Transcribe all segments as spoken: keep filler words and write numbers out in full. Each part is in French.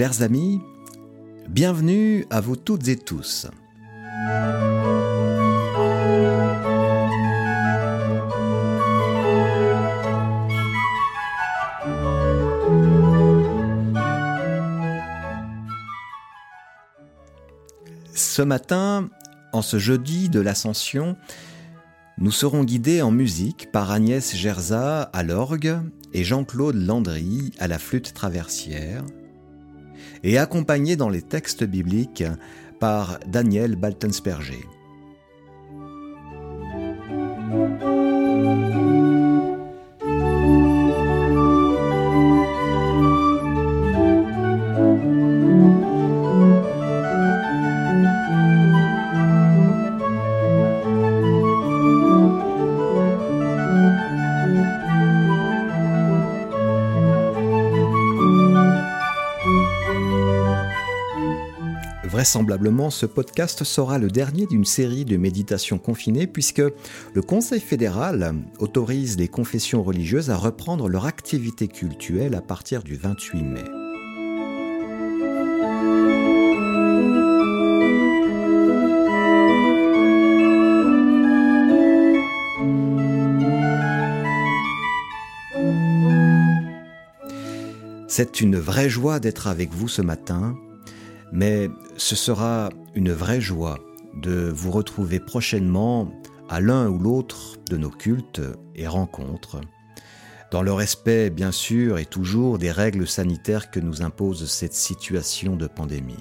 Chers amis, bienvenue à vous toutes et tous. Ce matin, en ce jeudi de l'Ascension, nous serons guidés en musique par Agnès Gerza à l'orgue et Jean-Claude Landry à la flûte traversière, et accompagnés dans les textes bibliques par Daniel Baltensperger. Vraisemblablement, ce podcast sera le dernier d'une série de méditations confinées puisque le Conseil fédéral autorise les confessions religieuses à reprendre leur activité cultuelle à partir du vingt-huit mai. C'est une vraie joie d'être avec vous ce matin. Mais ce sera une vraie joie de vous retrouver prochainement à l'un ou l'autre de nos cultes et rencontres, dans le respect, bien sûr, et toujours des règles sanitaires que nous impose cette situation de pandémie.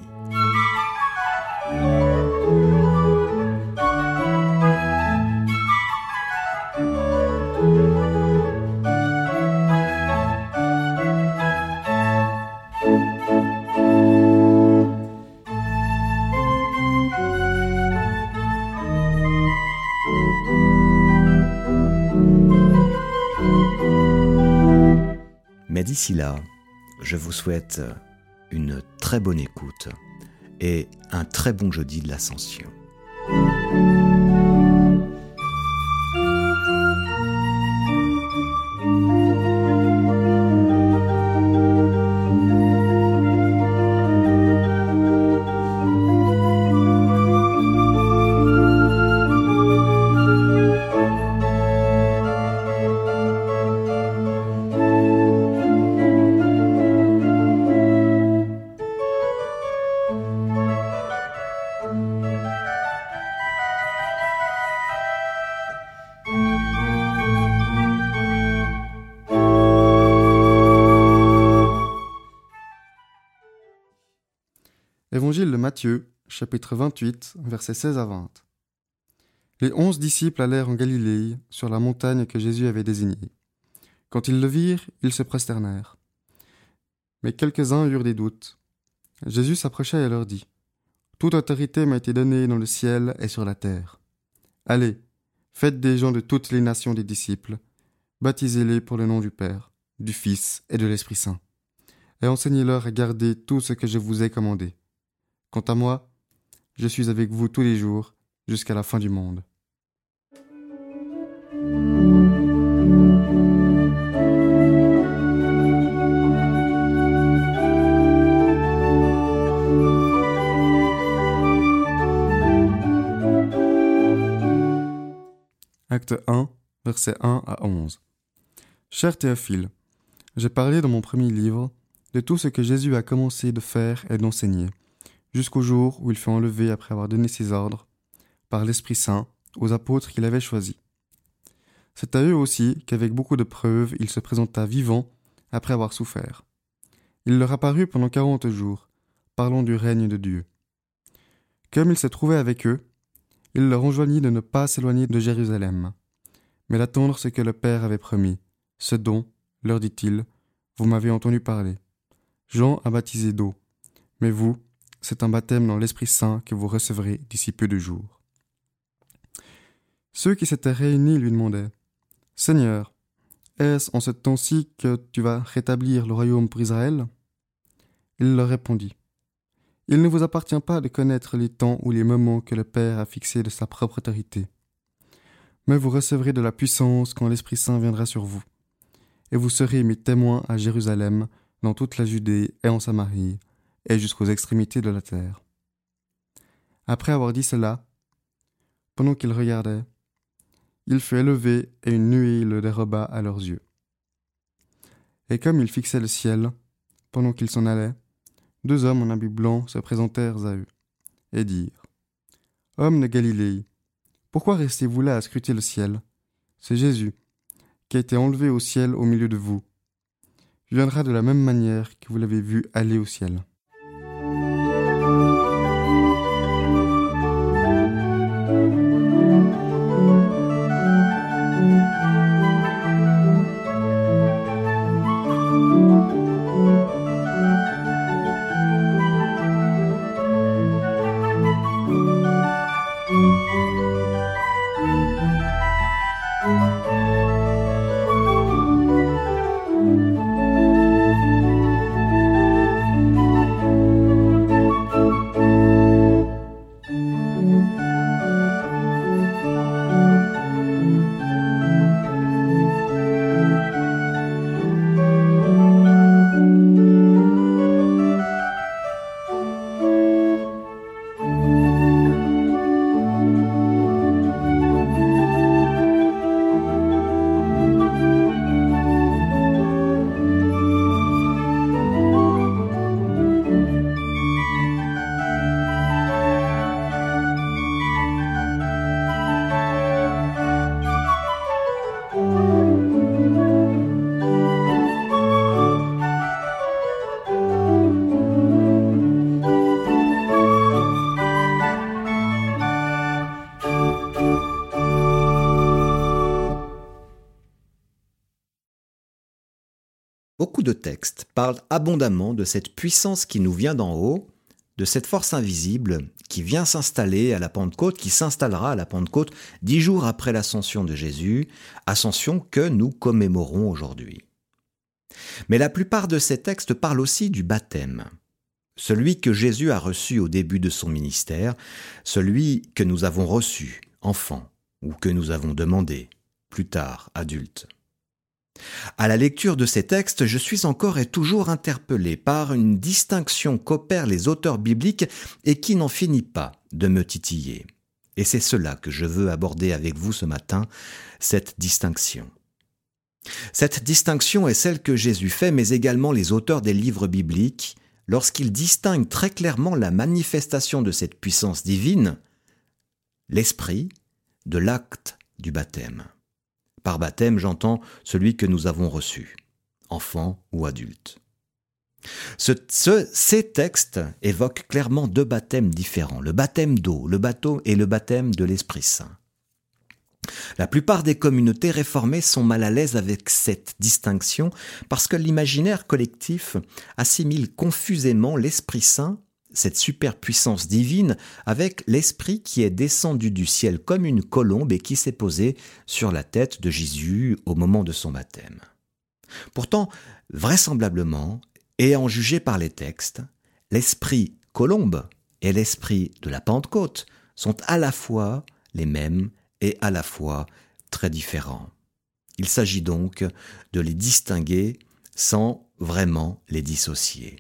D'ici là, je vous souhaite une très bonne écoute et un très bon jeudi de l'Ascension. Évangile de Matthieu, chapitre vingt-huit, versets seize à vingt. Les onze disciples allèrent en Galilée, sur la montagne que Jésus avait désignée. Quand ils le virent, ils se prosternèrent. Mais quelques-uns eurent des doutes. Jésus s'approcha et leur dit : « Toute autorité m'a été donnée dans le ciel et sur la terre. Allez, faites des gens de toutes les nations des disciples, baptisez-les pour le nom du Père, du Fils et de l'Esprit Saint, et enseignez-leur à garder tout ce que je vous ai commandé. Quant à moi, je suis avec vous tous les jours jusqu'à la fin du monde. » Acte un, versets un à onze. Cher Théophile, j'ai parlé dans mon premier livre de tout ce que Jésus a commencé de faire et d'enseigner, jusqu'au jour où il fut enlevé après avoir donné ses ordres, par l'Esprit Saint, aux apôtres qu'il avait choisis. C'est à eux aussi qu'avec beaucoup de preuves, il se présenta vivant après avoir souffert. Il leur apparut pendant quarante jours, parlant du règne de Dieu. Comme il se trouvait avec eux, il leur enjoignit de ne pas s'éloigner de Jérusalem, mais d'attendre ce que le Père avait promis, ce dont, leur dit-il, vous m'avez entendu parler. Jean a baptisé d'eau, mais vous, c'est un baptême dans l'Esprit Saint que vous recevrez d'ici peu de jours. Ceux qui s'étaient réunis lui demandaient : « Seigneur, est-ce en ce temps-ci que tu vas rétablir le royaume pour Israël ?» Il leur répondit : « Il ne vous appartient pas de connaître les temps ou les moments que le Père a fixés de sa propre autorité. Mais vous recevrez de la puissance quand l'Esprit Saint viendra sur vous, et vous serez mes témoins à Jérusalem, dans toute la Judée et en Samarie, et jusqu'aux extrémités de la terre. Après avoir dit cela, pendant qu'ils regardaient, il fut élevé et une nuée le déroba à leurs yeux. Et comme ils fixaient le ciel, pendant qu'ils s'en allaient, deux hommes en habits blancs se présentèrent à eux et dirent « Hommes de Galilée, pourquoi restez-vous là à scruter le ciel ? C'est Jésus, qui a été enlevé au ciel au milieu de vous. Il viendra de la même manière que vous l'avez vu aller au ciel. » Beaucoup de textes parlent abondamment de cette puissance qui nous vient d'en haut, de cette force invisible qui vient s'installer à la Pentecôte, qui s'installera à la Pentecôte dix jours après l'ascension de Jésus, ascension que nous commémorons aujourd'hui. Mais la plupart de ces textes parlent aussi du baptême, celui que Jésus a reçu au début de son ministère, celui que nous avons reçu, enfant, ou que nous avons demandé, plus tard, adulte. À la lecture de ces textes, je suis encore et toujours interpellé par une distinction qu'opèrent les auteurs bibliques et qui n'en finit pas de me titiller. Et c'est cela que je veux aborder avec vous ce matin, cette distinction. Cette distinction est celle que Jésus fait, mais également les auteurs des livres bibliques, lorsqu'ils distinguent très clairement la manifestation de cette puissance divine, l'esprit, de l'acte du baptême. Par baptême, j'entends celui que nous avons reçu, enfant ou adulte. Ce, ce, ces textes évoquent clairement deux baptêmes différents, le baptême d'eau, le baptême et le baptême de l'Esprit Saint. La plupart des communautés réformées sont mal à l'aise avec cette distinction parce que l'imaginaire collectif assimile confusément l'Esprit Saint, cette superpuissance divine, avec l'esprit qui est descendu du ciel comme une colombe et qui s'est posé sur la tête de Jésus au moment de son baptême. Pourtant, vraisemblablement, et en jugé par les textes, l'esprit colombe et l'esprit de la Pentecôte sont à la fois les mêmes et à la fois très différents. Il s'agit donc de les distinguer sans vraiment les dissocier.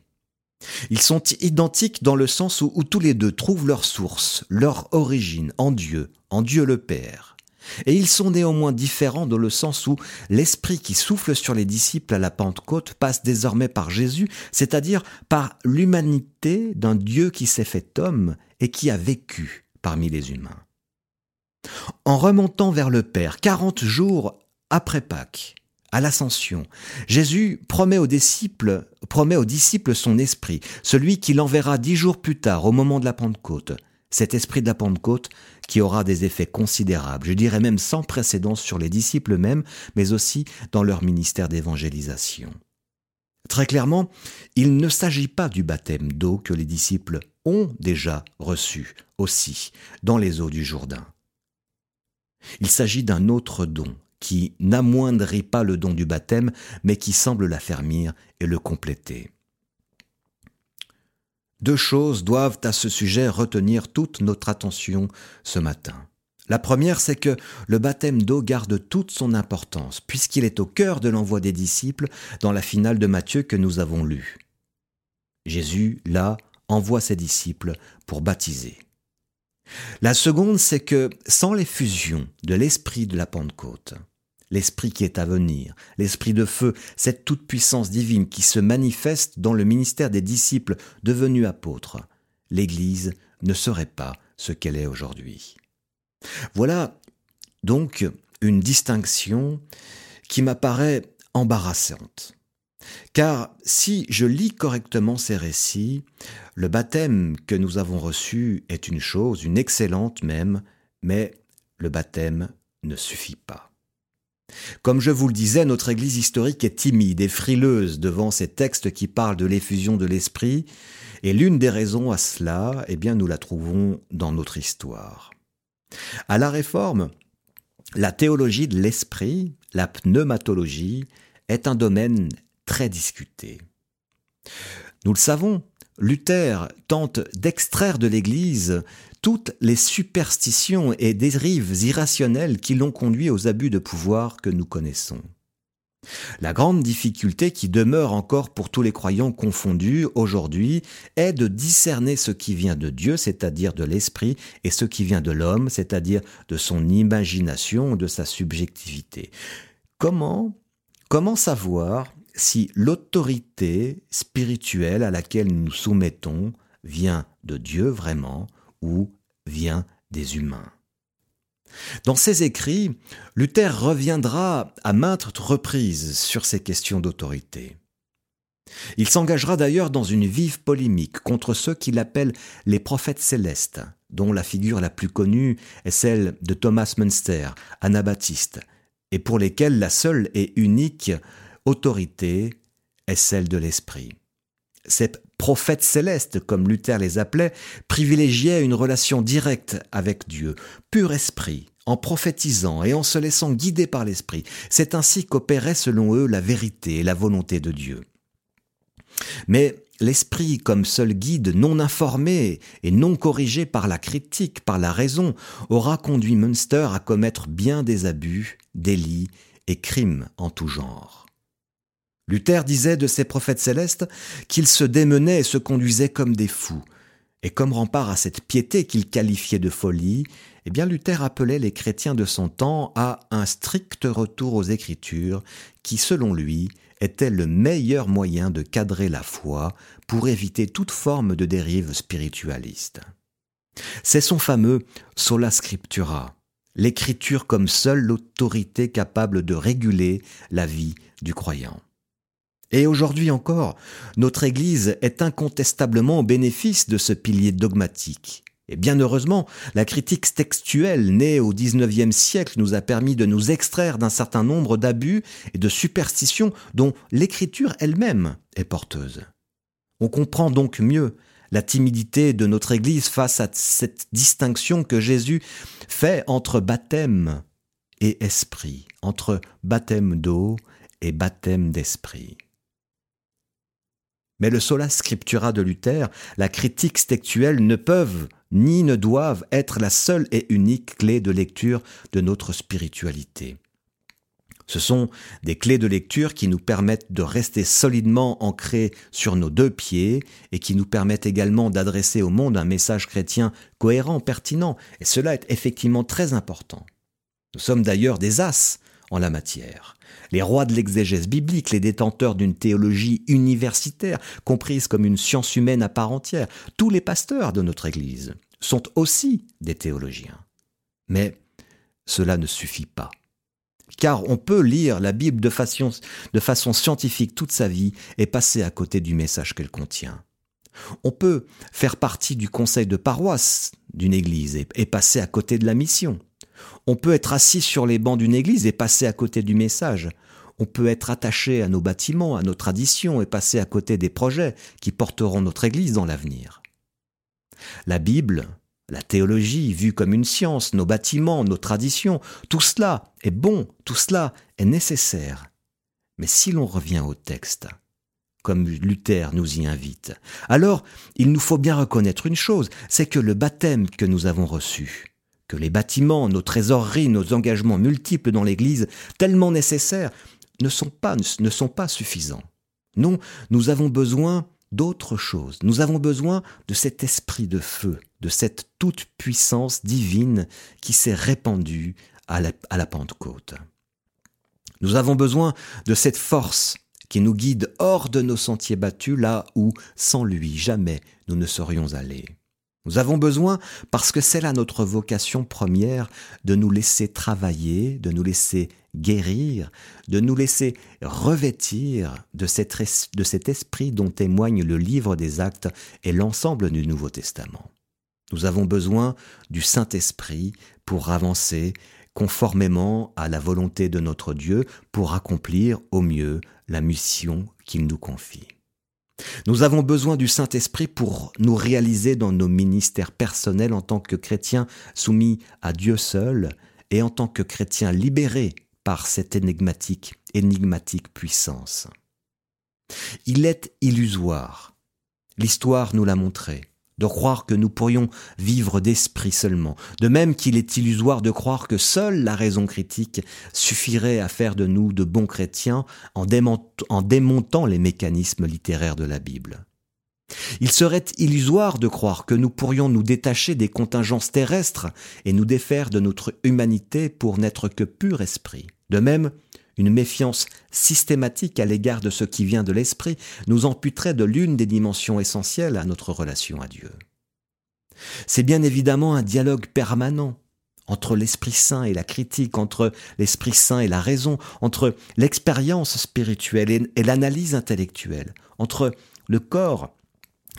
Ils sont identiques dans le sens où, où tous les deux trouvent leur source, leur origine en Dieu, en Dieu le Père. Et ils sont néanmoins différents dans le sens où l'esprit qui souffle sur les disciples à la Pentecôte passe désormais par Jésus, c'est-à-dire par l'humanité d'un Dieu qui s'est fait homme et qui a vécu parmi les humains. En remontant vers le Père, quarante jours après Pâques, à l'ascension, Jésus promet aux disciples, promet aux disciples son esprit, celui qu'il enverra dix jours plus tard au moment de la Pentecôte. Cet esprit de la Pentecôte qui aura des effets considérables, je dirais même sans précédent sur les disciples eux-mêmes, mais aussi dans leur ministère d'évangélisation. Très clairement, il ne s'agit pas du baptême d'eau que les disciples ont déjà reçu aussi dans les eaux du Jourdain. Il s'agit d'un autre don, qui n'amoindrit pas le don du baptême, mais qui semble l'affermir et le compléter. Deux choses doivent à ce sujet retenir toute notre attention ce matin. La première, c'est que le baptême d'eau garde toute son importance, puisqu'il est au cœur de l'envoi des disciples dans la finale de Matthieu que nous avons lue. Jésus, là, envoie ses disciples pour baptiser. La seconde, c'est que sans l'effusion de l'esprit de la Pentecôte, l'esprit qui est à venir, l'esprit de feu, cette toute-puissance divine qui se manifeste dans le ministère des disciples devenus apôtres, l'Église ne serait pas ce qu'elle est aujourd'hui. Voilà donc une distinction qui m'apparaît embarrassante. Car si je lis correctement ces récits, le baptême que nous avons reçu est une chose, une excellente même, mais le baptême ne suffit pas. Comme je vous le disais, notre Église historique est timide et frileuse devant ces textes qui parlent de l'effusion de l'esprit, et l'une des raisons à cela, eh bien, nous la trouvons dans notre histoire. À la Réforme, la théologie de l'esprit, la pneumatologie, est un domaine très discuté. Nous le savons, Luther tente d'extraire de l'Église toutes les superstitions et dérives irrationnelles qui l'ont conduit aux abus de pouvoir que nous connaissons. La grande difficulté qui demeure encore pour tous les croyants confondus aujourd'hui est de discerner ce qui vient de Dieu, c'est-à-dire de l'esprit, et ce qui vient de l'homme, c'est-à-dire de son imagination, de sa subjectivité. Comment, comment savoir si l'autorité spirituelle à laquelle nous nous soumettons vient de Dieu vraiment ou vient des humains ? Dans ses écrits, Luther reviendra à maintes reprises sur ces questions d'autorité. Il s'engagera d'ailleurs dans une vive polémique contre ceux qu'il appelle les prophètes célestes, dont la figure la plus connue est celle de Thomas Münster, anabaptiste, et pour lesquels la seule et unique autorité est celle de l'esprit. Ces prophètes célestes, comme Luther les appelait, privilégiaient une relation directe avec Dieu, pur esprit, en prophétisant et en se laissant guider par l'esprit. C'est ainsi qu'opérait selon eux la vérité et la volonté de Dieu. Mais l'esprit, comme seul guide non informé et non corrigé par la critique, par la raison, aura conduit Münster à commettre bien des abus, délits et crimes en tout genre. Luther disait de ces prophètes célestes qu'ils se démenaient et se conduisaient comme des fous. Et comme rempart à cette piété qu'il qualifiait de folie, eh bien Luther appelait les chrétiens de son temps à un strict retour aux Écritures qui, selon lui, était le meilleur moyen de cadrer la foi pour éviter toute forme de dérive spiritualiste. C'est son fameux « sola scriptura », l'écriture comme seule autorité capable de réguler la vie du croyant. Et aujourd'hui encore, notre Église est incontestablement au bénéfice de ce pilier dogmatique. Et bien heureusement, la critique textuelle née au dix-neuvième siècle nous a permis de nous extraire d'un certain nombre d'abus et de superstitions dont l'Écriture elle-même est porteuse. On comprend donc mieux la timidité de notre Église face à cette distinction que Jésus fait entre baptême et esprit, entre baptême d'eau et baptême d'esprit. Mais le sola scriptura de Luther, la critique textuelle ne peuvent ni ne doivent être la seule et unique clé de lecture de notre spiritualité. Ce sont des clés de lecture qui nous permettent de rester solidement ancrés sur nos deux pieds et qui nous permettent également d'adresser au monde un message chrétien cohérent, pertinent. Et cela est effectivement très important. Nous sommes d'ailleurs des as en la matière. Les rois de l'exégèse biblique, les détenteurs d'une théologie universitaire, comprise comme une science humaine à part entière, tous les pasteurs de notre Église sont aussi des théologiens. Mais cela ne suffit pas. Car on peut lire la Bible de façon, de façon scientifique toute sa vie et passer à côté du message qu'elle contient. On peut faire partie du conseil de paroisse d'une Église et, et passer à côté de la mission. On peut être assis sur les bancs d'une église et passer à côté du message. On peut être attaché à nos bâtiments, à nos traditions et passer à côté des projets qui porteront notre église dans l'avenir. La Bible, la théologie vue comme une science, nos bâtiments, nos traditions, tout cela est bon, tout cela est nécessaire. Mais si l'on revient au texte, comme Luther nous y invite, alors il nous faut bien reconnaître une chose, c'est que le baptême que nous avons reçu, que les bâtiments, nos trésoreries, nos engagements multiples dans l'Église, tellement nécessaires, ne sont pas, ne sont pas suffisants. Non, nous avons besoin d'autre chose. Nous avons besoin de cet esprit de feu, de cette toute-puissance divine qui s'est répandue à la, à la Pentecôte. Nous avons besoin de cette force qui nous guide hors de nos sentiers battus, là où, sans lui, jamais nous ne serions allés. Nous avons besoin, parce que c'est là notre vocation première, de nous laisser travailler, de nous laisser guérir, de nous laisser revêtir de cet, es- de cet esprit dont témoignent le livre des Actes et l'ensemble du Nouveau Testament. Nous avons besoin du Saint-Esprit pour avancer conformément à la volonté de notre Dieu, pour accomplir au mieux la mission qu'il nous confie. Nous avons besoin du Saint-Esprit pour nous réaliser dans nos ministères personnels en tant que chrétiens soumis à Dieu seul et en tant que chrétiens libérés par cette énigmatique, énigmatique puissance. Il est illusoire, l'histoire nous l'a montré, de croire que nous pourrions vivre d'esprit seulement, de même qu'il est illusoire de croire que seule la raison critique suffirait à faire de nous de bons chrétiens en démontant les mécanismes littéraires de la Bible. Il serait illusoire de croire que nous pourrions nous détacher des contingences terrestres et nous défaire de notre humanité pour n'être que pur esprit. De même, une méfiance systématique à l'égard de ce qui vient de l'esprit nous amputerait de l'une des dimensions essentielles à notre relation à Dieu. C'est bien évidemment un dialogue permanent entre l'Esprit Saint et la critique, entre l'Esprit Saint et la raison, entre l'expérience spirituelle et l'analyse intellectuelle, entre le corps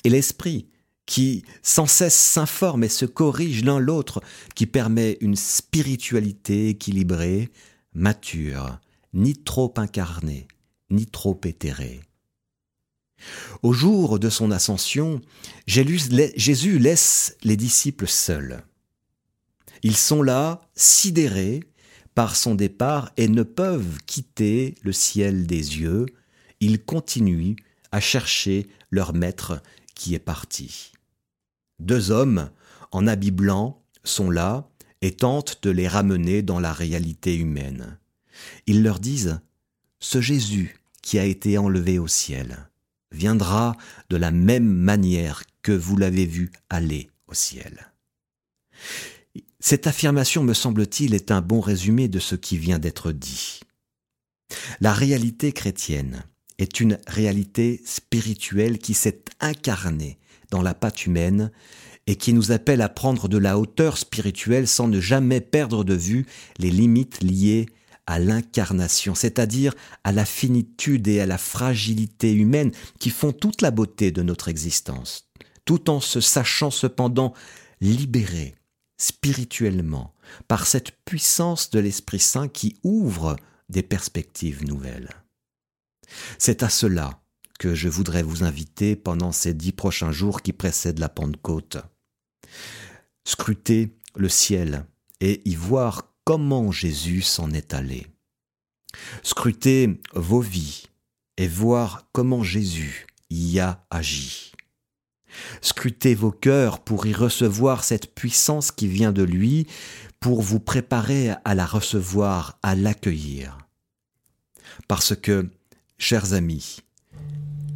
et l'esprit qui sans cesse s'informent et se corrigent l'un l'autre, qui permet une spiritualité équilibrée, mature, ni trop incarné, ni trop éthéré. Au jour de son ascension, Jésus laisse les disciples seuls. Ils sont là, sidérés par son départ et ne peuvent quitter le ciel des yeux. Ils continuent à chercher leur maître qui est parti. Deux hommes en habit blanc sont là et tentent de les ramener dans la réalité humaine. Ils leur disent « Ce Jésus qui a été enlevé au ciel viendra de la même manière que vous l'avez vu aller au ciel. » Cette affirmation, me semble-t-il, est un bon résumé de ce qui vient d'être dit. La réalité chrétienne est une réalité spirituelle qui s'est incarnée dans la patte humaine et qui nous appelle à prendre de la hauteur spirituelle sans ne jamais perdre de vue les limites liées à l'incarnation, c'est-à-dire à la finitude et à la fragilité humaine qui font toute la beauté de notre existence, tout en se sachant cependant libéré spirituellement par cette puissance de l'Esprit Saint qui ouvre des perspectives nouvelles. C'est à cela que je voudrais vous inviter pendant ces dix prochains jours qui précèdent la Pentecôte. Scruter le ciel et y voir comment Jésus s'en est allé. Scrutez vos vies et voir comment Jésus y a agi. Scrutez vos cœurs pour y recevoir cette puissance qui vient de lui, pour vous préparer à la recevoir, à l'accueillir. Parce que, chers amis,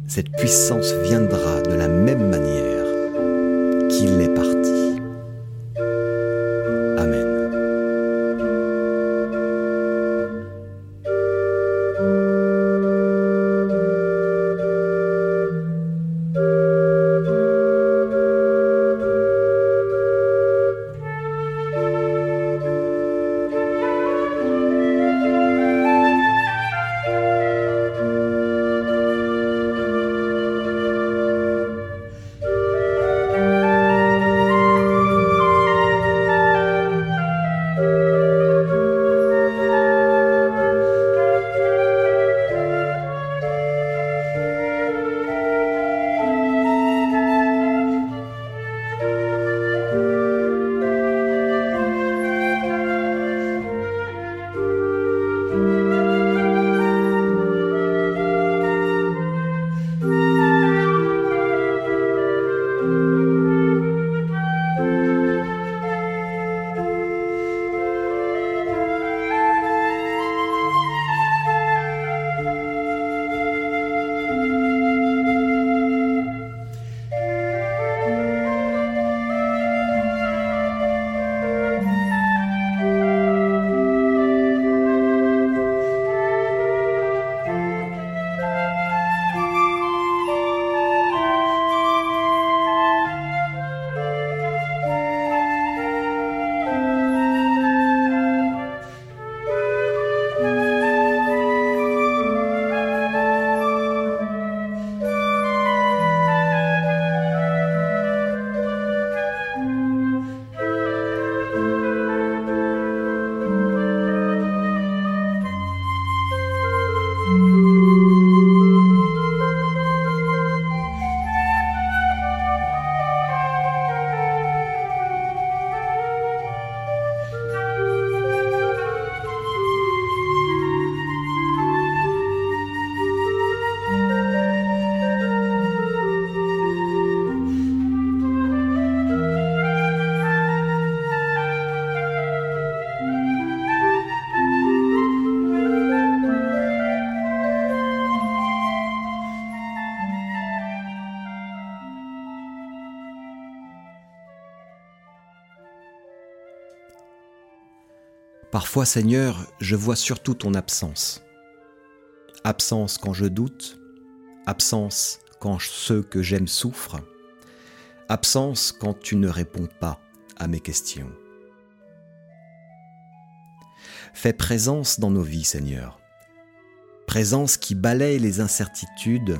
cette puissance viendra de la même manière qu'il est parti. Parfois, Seigneur, je vois surtout ton absence. Absence quand je doute, absence quand ceux que j'aime souffrent, absence quand tu ne réponds pas à mes questions. Fais présence dans nos vies, Seigneur. Présence qui balaye les incertitudes,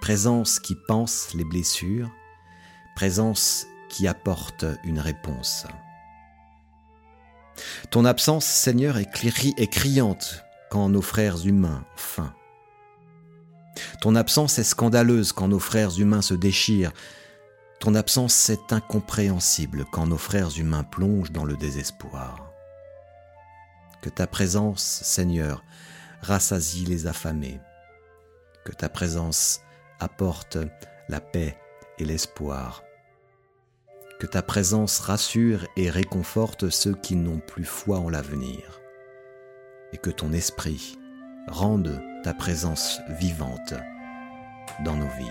présence qui panse les blessures, présence qui apporte une réponse. Ton absence, Seigneur, est, cri- est criante quand nos frères humains feignent. Ton absence est scandaleuse quand nos frères humains se déchirent. Ton absence est incompréhensible quand nos frères humains plongent dans le désespoir. Que ta présence, Seigneur, rassasie les affamés. Que ta présence apporte la paix et l'espoir. Que ta présence rassure et réconforte ceux qui n'ont plus foi en l'avenir. Et que ton esprit rende ta présence vivante dans nos vies.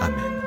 Amen.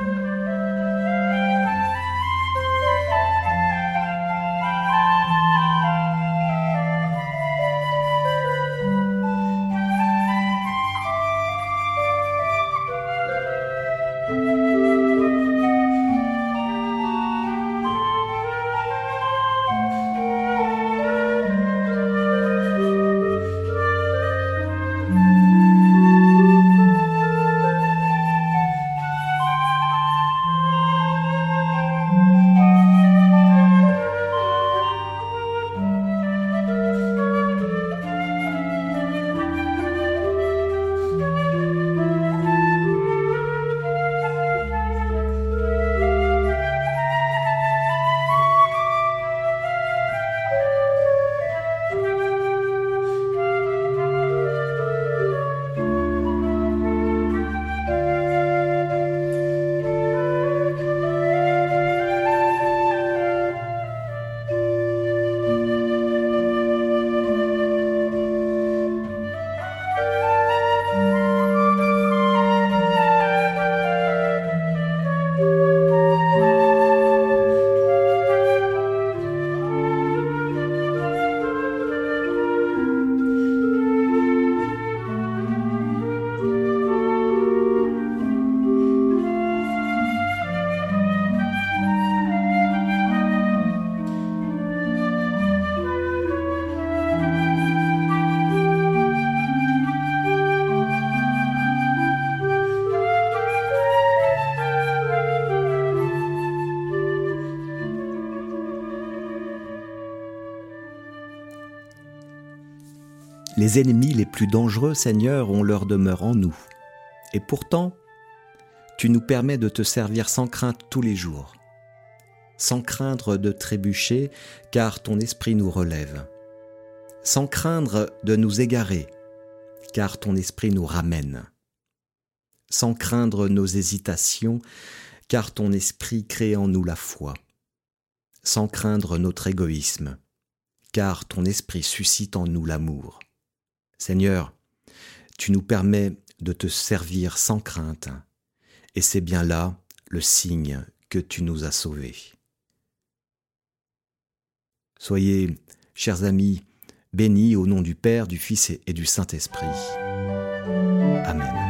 Les ennemis les plus dangereux, Seigneur, ont leur demeure en nous. Et pourtant, tu nous permets de te servir sans crainte tous les jours, sans craindre de trébucher, car ton esprit nous relève, sans craindre de nous égarer, car ton esprit nous ramène, sans craindre nos hésitations, car ton esprit crée en nous la foi, sans craindre notre égoïsme, car ton esprit suscite en nous l'amour. Seigneur, tu nous permets de te servir sans crainte, et c'est bien là le signe que tu nous as sauvés. Soyez, chers amis, bénis au nom du Père, du Fils et du Saint-Esprit. Amen.